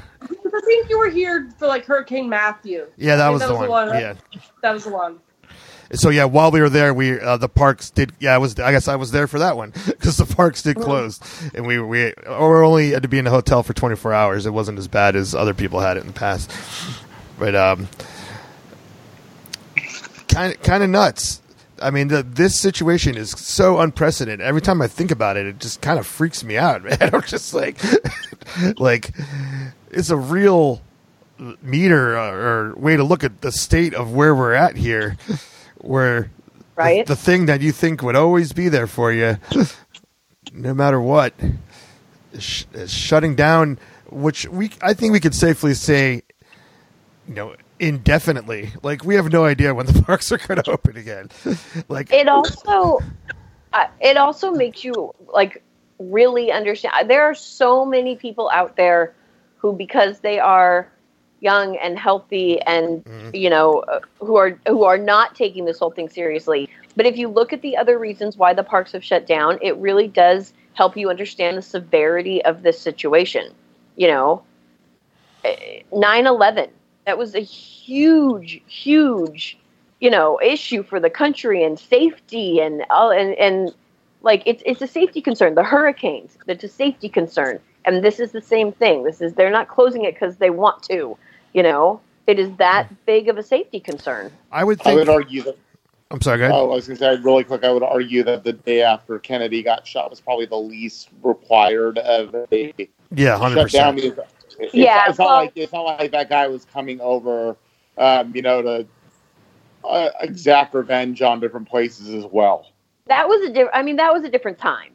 think you were here for, like, Hurricane Matthew. Yeah, that was that the was one. one. Yeah. That was the one. So, yeah, while we were there, we uh, the parks did – yeah, I was. I guess I was there for that one because the parks did close. And we we or only had to be in a hotel for twenty-four hours. It wasn't as bad as other people had it in the past. But um, kind of, kind of nuts. I mean, the, this situation is so unprecedented. Every time I think about it, it just kind of freaks me out, man. I'm just like, like it's a real meter or, or way to look at the state of where we're at here, where right? the, the thing that you think would always be there for you, no matter what, is, is shutting down, which we I think we could safely say, you know, indefinitely. Like, we have no idea when the parks are going to open again. Like, it also uh, it also makes you like really understand there are so many people out there who, because they are young and healthy and mm-hmm. you know uh, who are who are not taking this whole thing seriously. But if you look at the other reasons why the parks have shut down, it really does help you understand the severity of this situation. You know, nine eleven, that was a huge, huge, you know, issue for the country and safety and all, and, and like it's it's a safety concern. The hurricanes, it's a safety concern, and this is the same thing. This is they're not closing it because they want to, you know. It is that big of a safety concern. I would. Think, I would argue that. I'm sorry. Go ahead. Oh, I was going to say really quick. I would argue that the day after Kennedy got shot was probably the least required of a yeah, one hundred percent. It's, yeah, it's not well, like it's not like that guy was coming over, um, you know, to uh, exact revenge on different places as well. That was a different. I mean, that was a different time.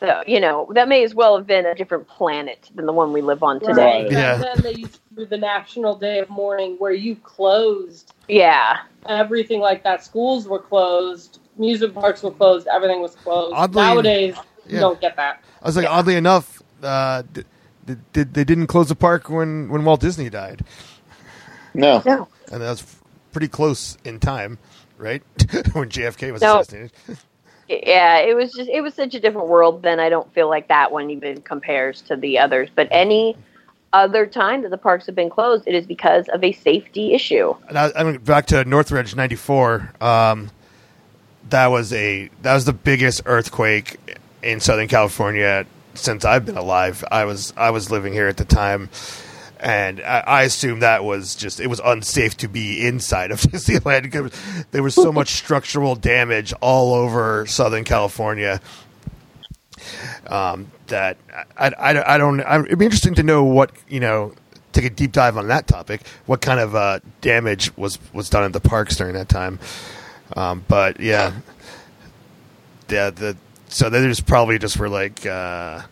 So you know, that may as well have been a different planet than the one we live on today. Right. Yeah. And then they used to do the National Day of Mourning, where you closed. Yeah. Everything like that. Schools were closed. Music parks were closed. Everything was closed. Oddly, nowadays, yeah. You don't get that. I was like, yeah. Oddly enough. Uh, d- Did they didn't close the park when, when Walt Disney died? No, no, and that was pretty close in time, right? When J F K was no. assassinated. Yeah, it was just it was such a different world. Then I don't feel like that one even compares to the others. But any other time that the parks have been closed, it is because of a safety issue. And I, I went back to Northridge ninety-four. Um, that was a that was the biggest earthquake in Southern California since I've been alive. I was I was living here at the time, And I, I assume that was just, it was unsafe to be inside of Disneyland because there was so much structural damage all over Southern California. Um, that I, I, I don't, I, it'd be interesting to know what, you know, take a deep dive on that topic, what kind of uh, damage was, was done at the parks during that time. Um, but yeah, yeah, the, so they just probably just were like, uh, I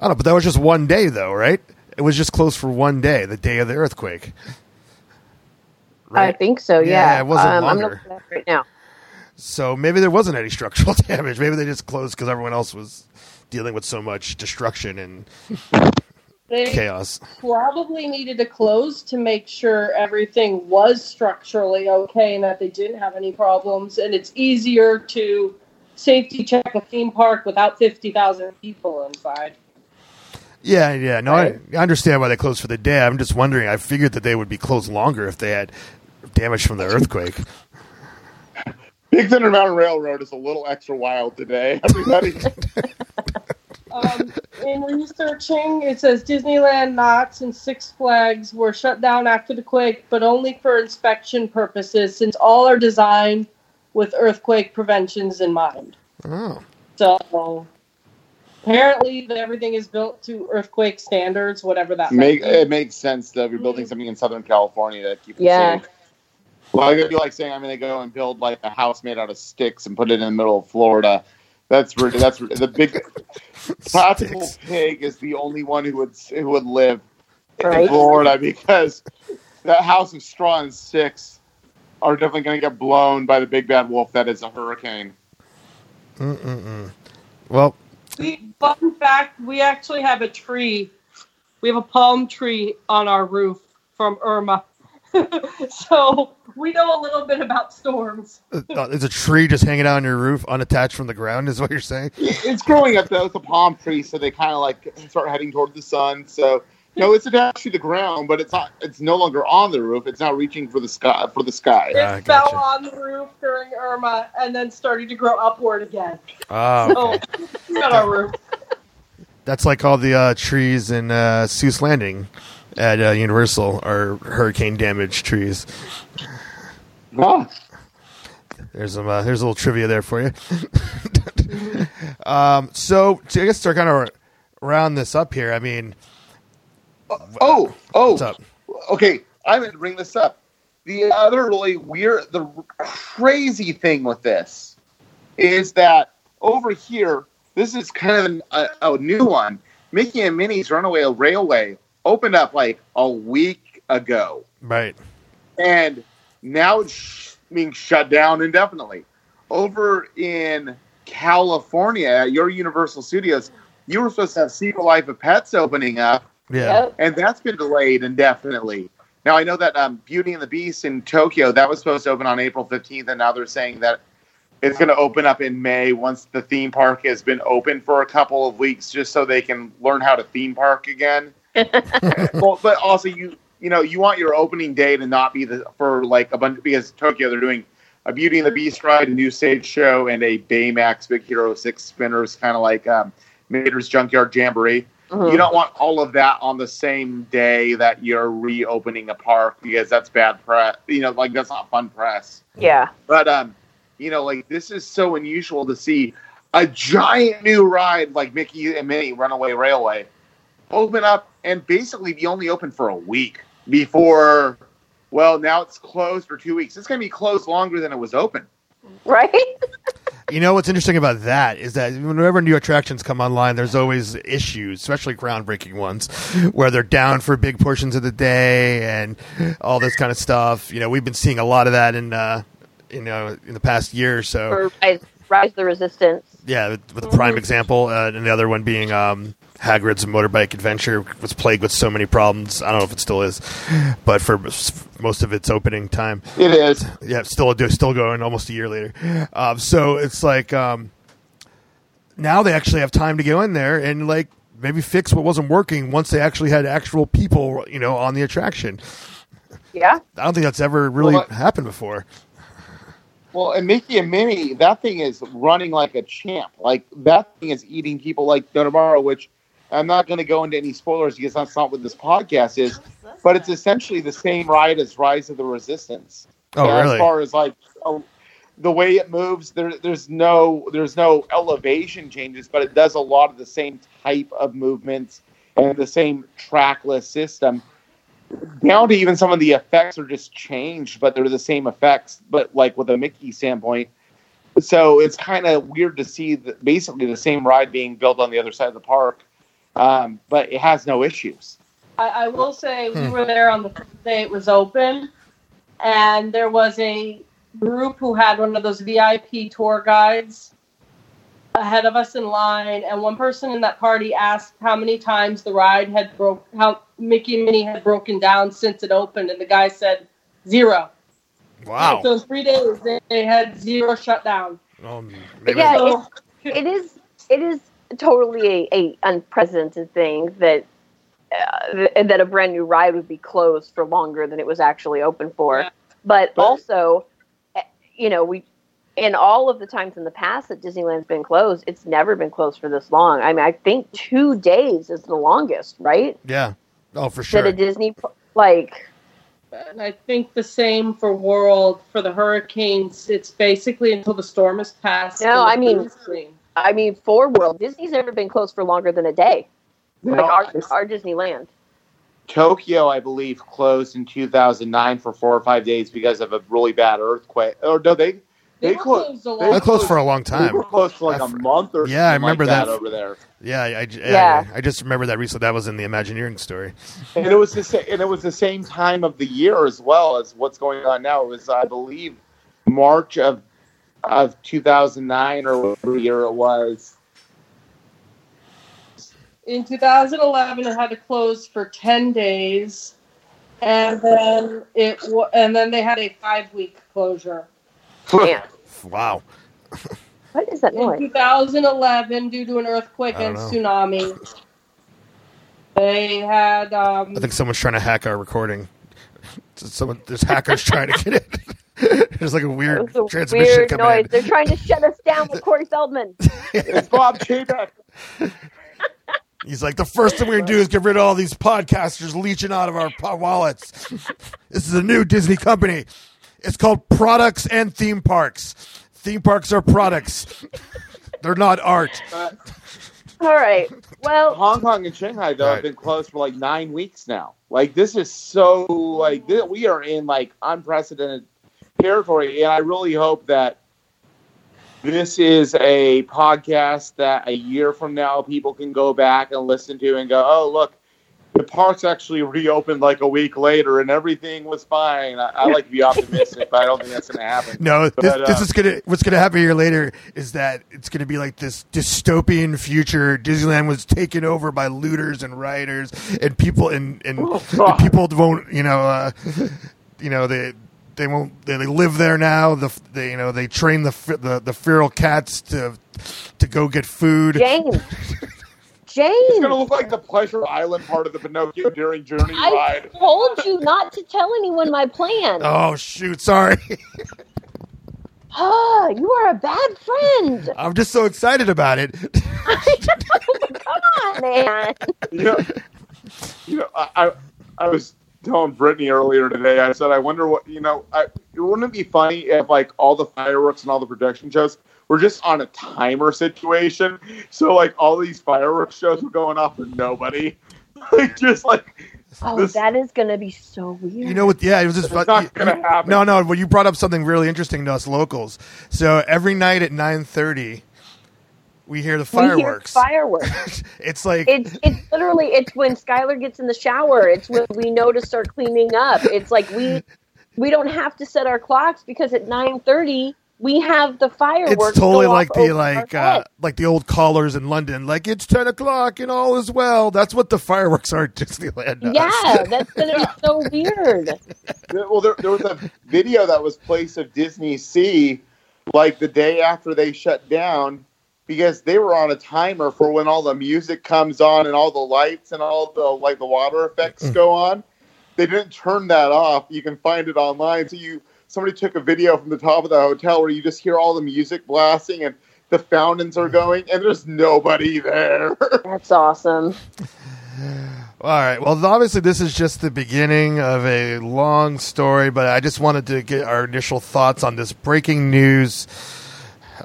don't know, but that was just one day though, right? It was just closed for one day, the day of the earthquake. Right? I think so, yeah. Yeah, it wasn't um, longer. I'm looking at that right now. So maybe there wasn't any structural damage. Maybe they just closed because everyone else was dealing with so much destruction and they chaos. Probably needed to close to make sure everything was structurally okay and that they didn't have any problems. And it's easier to safety check a theme park without fifty thousand people inside. Yeah, yeah. No, right. I, I understand why they closed for the day. I'm just wondering. I figured that they would be closed longer if they had damage from the earthquake. Big Thunder Mountain Railroad is a little extra wild today, everybody. um, in researching, it says Disneyland, Knott's, and Six Flags were shut down after the quake, but only for inspection purposes, since all are designed with earthquake preventions in mind. Oh. So... apparently, everything is built to earthquake standards, whatever that Make, might be. It makes sense, though, if you're building something in Southern California to keep it yeah. safe. Well, I would be like saying I'm going to go and build like a house made out of sticks and put it in the middle of Florida. That's that's the big practical pig is the only one who would who would live right? in Florida because that house of straw and sticks are definitely going to get blown by the big bad wolf that is a hurricane. Mm-mm-mm. Well. We, fun fact, we actually have a tree. We have a palm tree on our roof from Irma. So we know a little bit about storms. There's a tree just hanging out on your roof, unattached from the ground, is what you're saying? It's growing up, though. It's a palm tree, so they kind of like start heading toward the sun. So, no, it's attached to the ground, but it's not. It's no longer on the roof. It's now reaching for the sky. For the sky. It ah, fell gotcha. on the roof during Irma and then started to grow upward again. Oh, so, okay. We got our roof. That's like all the uh, trees in uh, Seuss Landing at uh, Universal are hurricane damaged trees. Oh. There's some. Uh, there's a little trivia there for you. mm-hmm. um, so, so I guess to kind of round this up here, I mean. Oh, oh, okay. I'm going to bring this up. The other really weird, the crazy thing with this is that over here, this is kind of a, a new one. Mickey and Minnie's Runaway Railway opened up like a week ago. Right. And now it's sh- being shut down indefinitely. Over in California, at your Universal Studios, you were supposed to have Secret Life of Pets opening up. Yeah, and that's been delayed indefinitely. Now, I know that um, Beauty and the Beast in Tokyo, that was supposed to open on April fifteenth, and now they're saying that it's going to open up in May once the theme park has been open for a couple of weeks just so they can learn how to theme park again. Well, but also, you you know, you want your opening day to not be the, for like a bunch, because Tokyo, they're doing a Beauty and the Beast ride, a new stage show, and a Baymax Big Hero six spinners, kind of like um, Mater's Junkyard Jamboree. You don't want all of that on the same day that you're reopening a park because that's bad press. You know, like, that's not fun press. Yeah. But, um, you know, like, this is so unusual to see a giant new ride like Mickey and Minnie Runaway Railway open up and basically be only open for a week before, well, now it's closed for two weeks. It's going to be closed longer than it was open. Right? You know what's interesting about that is that whenever new attractions come online, there's always issues, especially groundbreaking ones, where they're down for big portions of the day and all this kind of stuff. You know, we've been seeing a lot of that in, uh, you know, in the past year or so. Or Rise, Rise of the Resistance. Yeah, with, with the prime example, uh, and the other one being um, Hagrid's Motorbike Adventure was plagued with so many problems. I don't know if it still is, but for most of its opening time. It is. Yeah, still still going almost a year later. Um, so it's like um, now they actually have time to go in there and like maybe fix what wasn't working once they actually had actual people, you know, on the attraction. Yeah. I don't think that's ever really well, happened before. Well, and Mickey and Minnie, that thing is running like a champ. Like, that thing is eating people like Donabaro, which I'm not going to go into any spoilers because that's not what this podcast is, but it's essentially the same ride as Rise of the Resistance. Oh, uh, really? As far as like oh, the way it moves, there, there's no there's no elevation changes, but it does a lot of the same type of movements and the same trackless system. Down to even some of the effects are just changed, but they're the same effects, but like with a Mickey standpoint. So it's kind of weird to see the, basically the same ride being built on the other side of the park, um, but it has no issues. I, I will say hmm. we were there on the first day it was open, and there was a group who had one of those V I P tour guides ahead of us in line, and one person in that party asked how many times the ride had broke, how Mickey and Minnie had broken down since it opened, and the guy said zero. Wow! And so in three days they, they had zero shutdown. Um, yeah, so. it, it is. It is totally a, a unprecedented thing that uh, th- that a brand new ride would be closed for longer than it was actually open for. Yeah. But, but also, you know, we. In all of the times in the past that Disneyland's been closed, it's never been closed for this long. I mean, I think two days is the longest, right? Yeah. Oh, for sure. At a Disney, like... And I think the same for World, for the hurricanes. It's basically until the storm is passed. No, I mean, I mean, for World, Disney's never been closed for longer than a day. No, like our, our Disneyland. Tokyo, I believe, closed in two thousand nine for four or five days because of a really bad earthquake. Or no, they... They, they, closed, closed, they were closed for a long time. They were closed for like a month or yeah, something I remember like that, that over there. Yeah, I, I, yeah. I, I just remember that recently. That was in the Imagineering story. And it was the sa- and it was the same time of the year as well as what's going on now. It was, I believe, March of of two thousand nine or whatever year it was. In two thousand eleven, it had to close for ten days, and then it w- and then they had a five week closure. Yeah. Wow. What is that noise? In two thousand eleven, due to an earthquake and know. tsunami, they had... Um, I think someone's trying to hack our recording. Someone, There's hackers trying to get it. There's like a weird a transmission weird coming noise. in. They're trying to shut us down with Corey Feldman. It's Bob Chapek. He's like, the first thing we're going to do is get rid of all these podcasters leeching out of our wallets. This is a new Disney company. It's called Products and Theme Parks. Theme parks are products. They're not art. Uh, all right. Well, Hong Kong and Shanghai, though, right. have been closed for like nine weeks now. Like, this is so, like, this, we are in, like, unprecedented territory. And I really hope that this is a podcast that a year from now people can go back and listen to and go, oh, look. The parks actually reopened like a week later, and everything was fine. I, I like to be optimistic, but I don't think that's going to happen. No, this, but, uh, this is going to. What's going to happen a year later is that it's going to be like this dystopian future. Disneyland was taken over by looters and rioters, and people and and, oh, and people won't. You know, uh, you know they they won't. They, they live there now. The they, you know they train the the the feral cats to to go get food. James. James. It's going to look like the Pleasure Island part of the Pinocchio during Journey I ride. I told you not to tell anyone my plan. Oh, shoot. Sorry. Oh, you are a bad friend. I'm just so excited about it. Come on, man. You know, you know I, I was telling Brittany earlier today, I said, I wonder what, you know, I, wouldn't it be funny if, like, all the fireworks and all the production shows we're just on a timer situation, so like all these fireworks shows were going off with nobody. Like just like, oh, this, that is gonna be so weird. You know what? Yeah, it was just it's not you, gonna you, happen. No, no. Well, you brought up something really interesting to us locals. So every night at nine thirty, we hear the fireworks. We hear fireworks. It's like it's it's literally it's when Skylar gets in the shower. It's when we know to start cleaning up. It's like we we don't have to set our clocks because at nine thirty. We have the fireworks. It's totally like the like uh, like the old callers in London. Like it's ten o'clock and all is well. That's what the fireworks are at Disneyland. Does. Yeah, that's gonna be so weird. Well, there, there was a video that was placed of DisneySea, like the day after they shut down, because they were on a timer for when all the music comes on and all the lights and all the like the water effects mm. go on. They didn't turn that off. You can find it online. So you. Somebody took a video from the top of the hotel where you just hear all the music blasting and the fountains are going, and there's nobody there. That's awesome. All right. Well, obviously, this is just the beginning of a long story, but I just wanted to get our initial thoughts on this breaking news.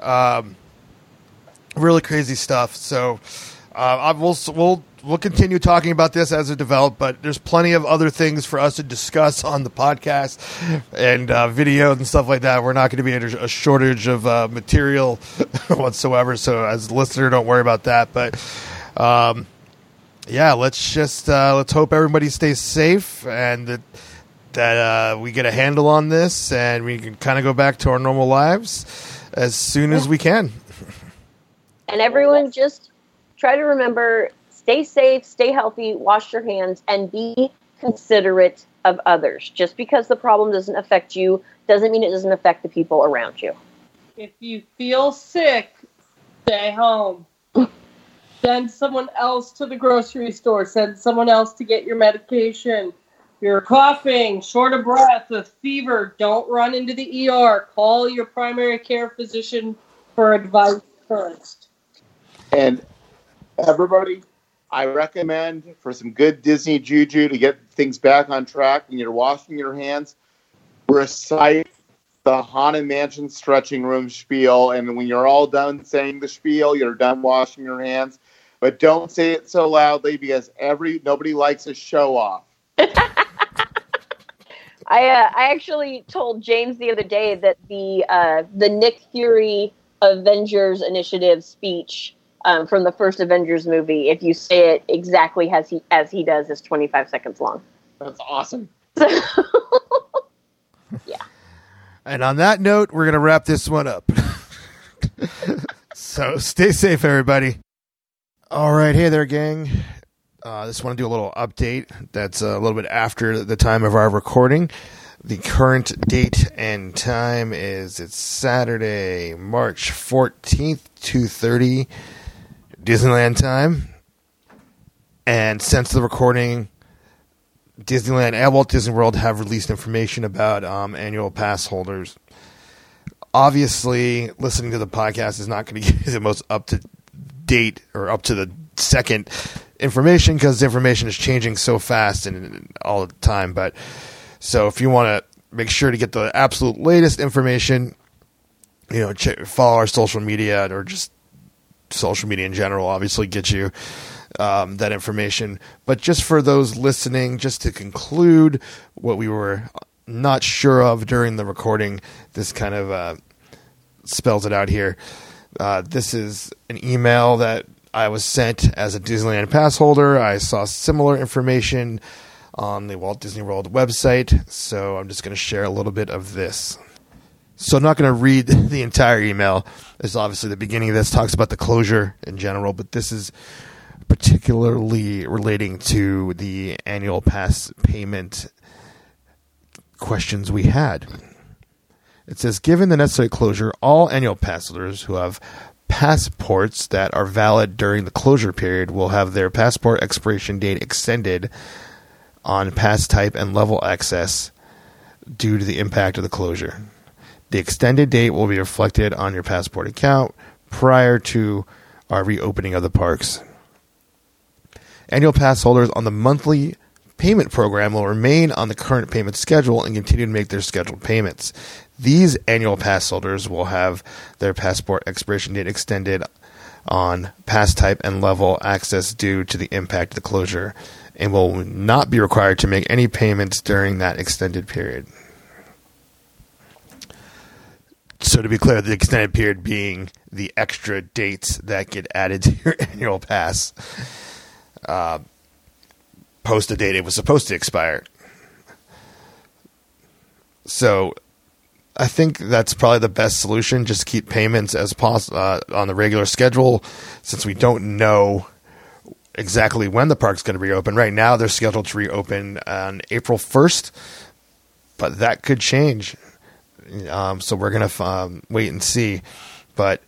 Um, really crazy stuff. So uh, I will, we'll we'll continue talking about this as it develops, but there's plenty of other things for us to discuss on the podcast and uh, video and stuff like that. We're not going to be at a shortage of uh, material whatsoever, so as a listener, don't worry about that. But um, yeah, let's just uh, let's hope everybody stays safe and that that uh, we get a handle on this and we can kind of go back to our normal lives as soon as we can. And everyone just try to remember, stay safe, stay healthy, wash your hands, and be considerate of others. Just because the problem doesn't affect you doesn't mean it doesn't affect the people around you. If you feel sick, stay home. Send someone else to the grocery store. Send someone else to get your medication. You're coughing, short of breath, a fever, don't run into the E R. Call your primary care physician for advice first. And everybody, I recommend for some good Disney juju to get things back on track when you're washing your hands, recite the Haunted Mansion stretching room spiel. And when you're all done saying the spiel, you're done washing your hands. But don't say it so loudly because every nobody likes a show-off. I uh, I actually told James the other day that the uh, the Nick Fury Avengers Initiative speech um, from the first Avengers movie, if you say it exactly as he as he does, is twenty-five seconds long. That's awesome. So, yeah. And on that note, we're gonna wrap this one up. So stay safe, everybody. All right, hey there, gang. I uh, just want to do a little update that's a little bit after the time of our recording. The current date and time is it's Saturday, March fourteenth, two thirty Disneyland time. And since the recording, Disneyland and Walt Disney World have released information about um, annual pass holders. Obviously, listening to the podcast is not going to give you the most up-to-date or up-to-the-second information because information is changing so fast and all the time. But so if you want to make sure to get the absolute latest information, you know, check, follow our social media or just social media in general. Obviously, get you um, that information. But just for those listening, just to conclude what we were not sure of during the recording, this kind of uh, spells it out here. Uh, this is an email that I was sent as a Disneyland pass holder. I saw similar information on the Walt Disney World website, so I'm just going to share a little bit of this. So I'm not going to read the entire email. There's obviously the beginning of this talks about the closure in general, but this is particularly relating to the annual pass payment questions we had. It says, given the necessary closure, all annual pass holders who have passports that are valid during the closure period will have their passport expiration date extended on pass type and level access due to the impact of the closure. The extended date will be reflected on your passport account prior to our reopening of the parks. Annual pass holders on the monthly payment program will remain on the current payment schedule and continue to make their scheduled payments. These annual pass holders will have their passport expiration date extended on pass type and level access due to the impact of the closure and will not be required to make any payments during that extended period. So to be clear, the extended period being the extra dates that get added to your annual pass uh, post the date it was supposed to expire. So I think that's probably the best solution. Just keep payments as poss- uh, on the regular schedule since we don't know exactly when the park's going to reopen. Right now, they're scheduled to reopen on April first, but that could change. Um, so we're going to um, wait and see. But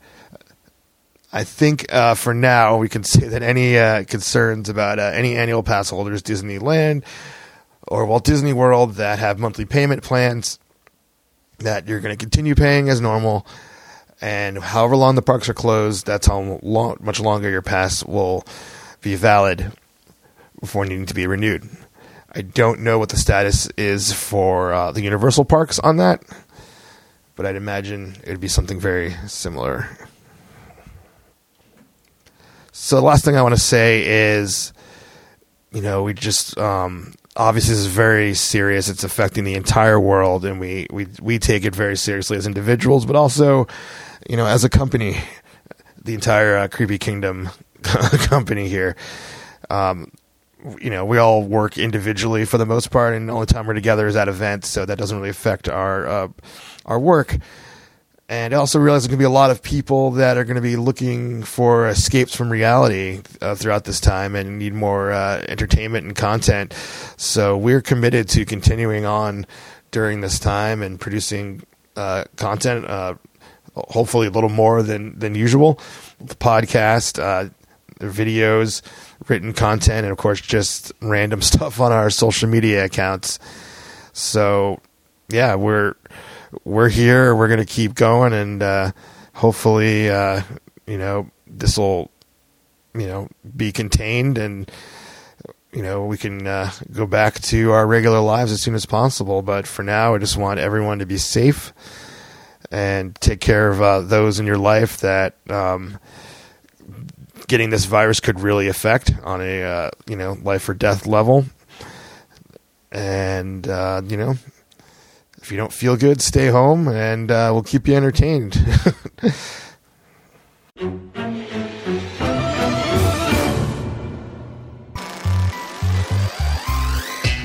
I think uh, for now, we can say that any uh, concerns about uh, any annual pass holders, Disneyland or Walt Disney World, that have monthly payment plans, that you're going to continue paying as normal And however long the parks are closed, that's how long, much longer your pass will be valid before needing to be renewed. I don't know what the status is for uh, the Universal parks on that, but I'd imagine it would be something very similar. So the last thing I want to say is, you know, we just um, obviously this is very serious. It's affecting the entire world, and we, we, we take it very seriously as individuals, but also, you know, as a company, the entire uh, Creepy Kingdom company here. Um, you know, we all work individually for the most part, and the only time we're together is at events, so that doesn't really affect our uh, our work. And I also realize there's going to be a lot of people that are going to be looking for escapes from reality uh, throughout this time and need more uh, entertainment and content. So we're committed to continuing on during this time and producing uh, content, uh, hopefully a little more than, than usual. The podcast, uh, the videos, written content, and of course just random stuff on our social media accounts. So yeah, we're we're here, we're going to keep going, and uh hopefully uh you know this will you know be contained, and you know we can uh, go back to our regular lives as soon as possible. But for now, I just want everyone to be safe and take care of uh, those in your life that um getting this virus could really affect on a uh, you know life or death level. And uh, you know if you don't feel good, stay home, and uh, we'll keep you entertained.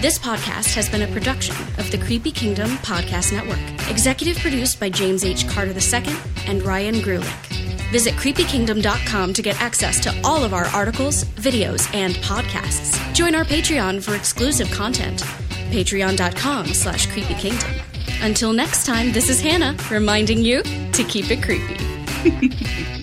This podcast has been a production of the Creepy Kingdom Podcast Network, executive produced by James H. Carter the Second and Ryan Grulick. Visit creepy kingdom dot com to get access to all of our articles, videos, and podcasts. Join our Patreon for exclusive content. patreon dot com slash creepy kingdom. Until next time, this is Hannah reminding you to keep it creepy.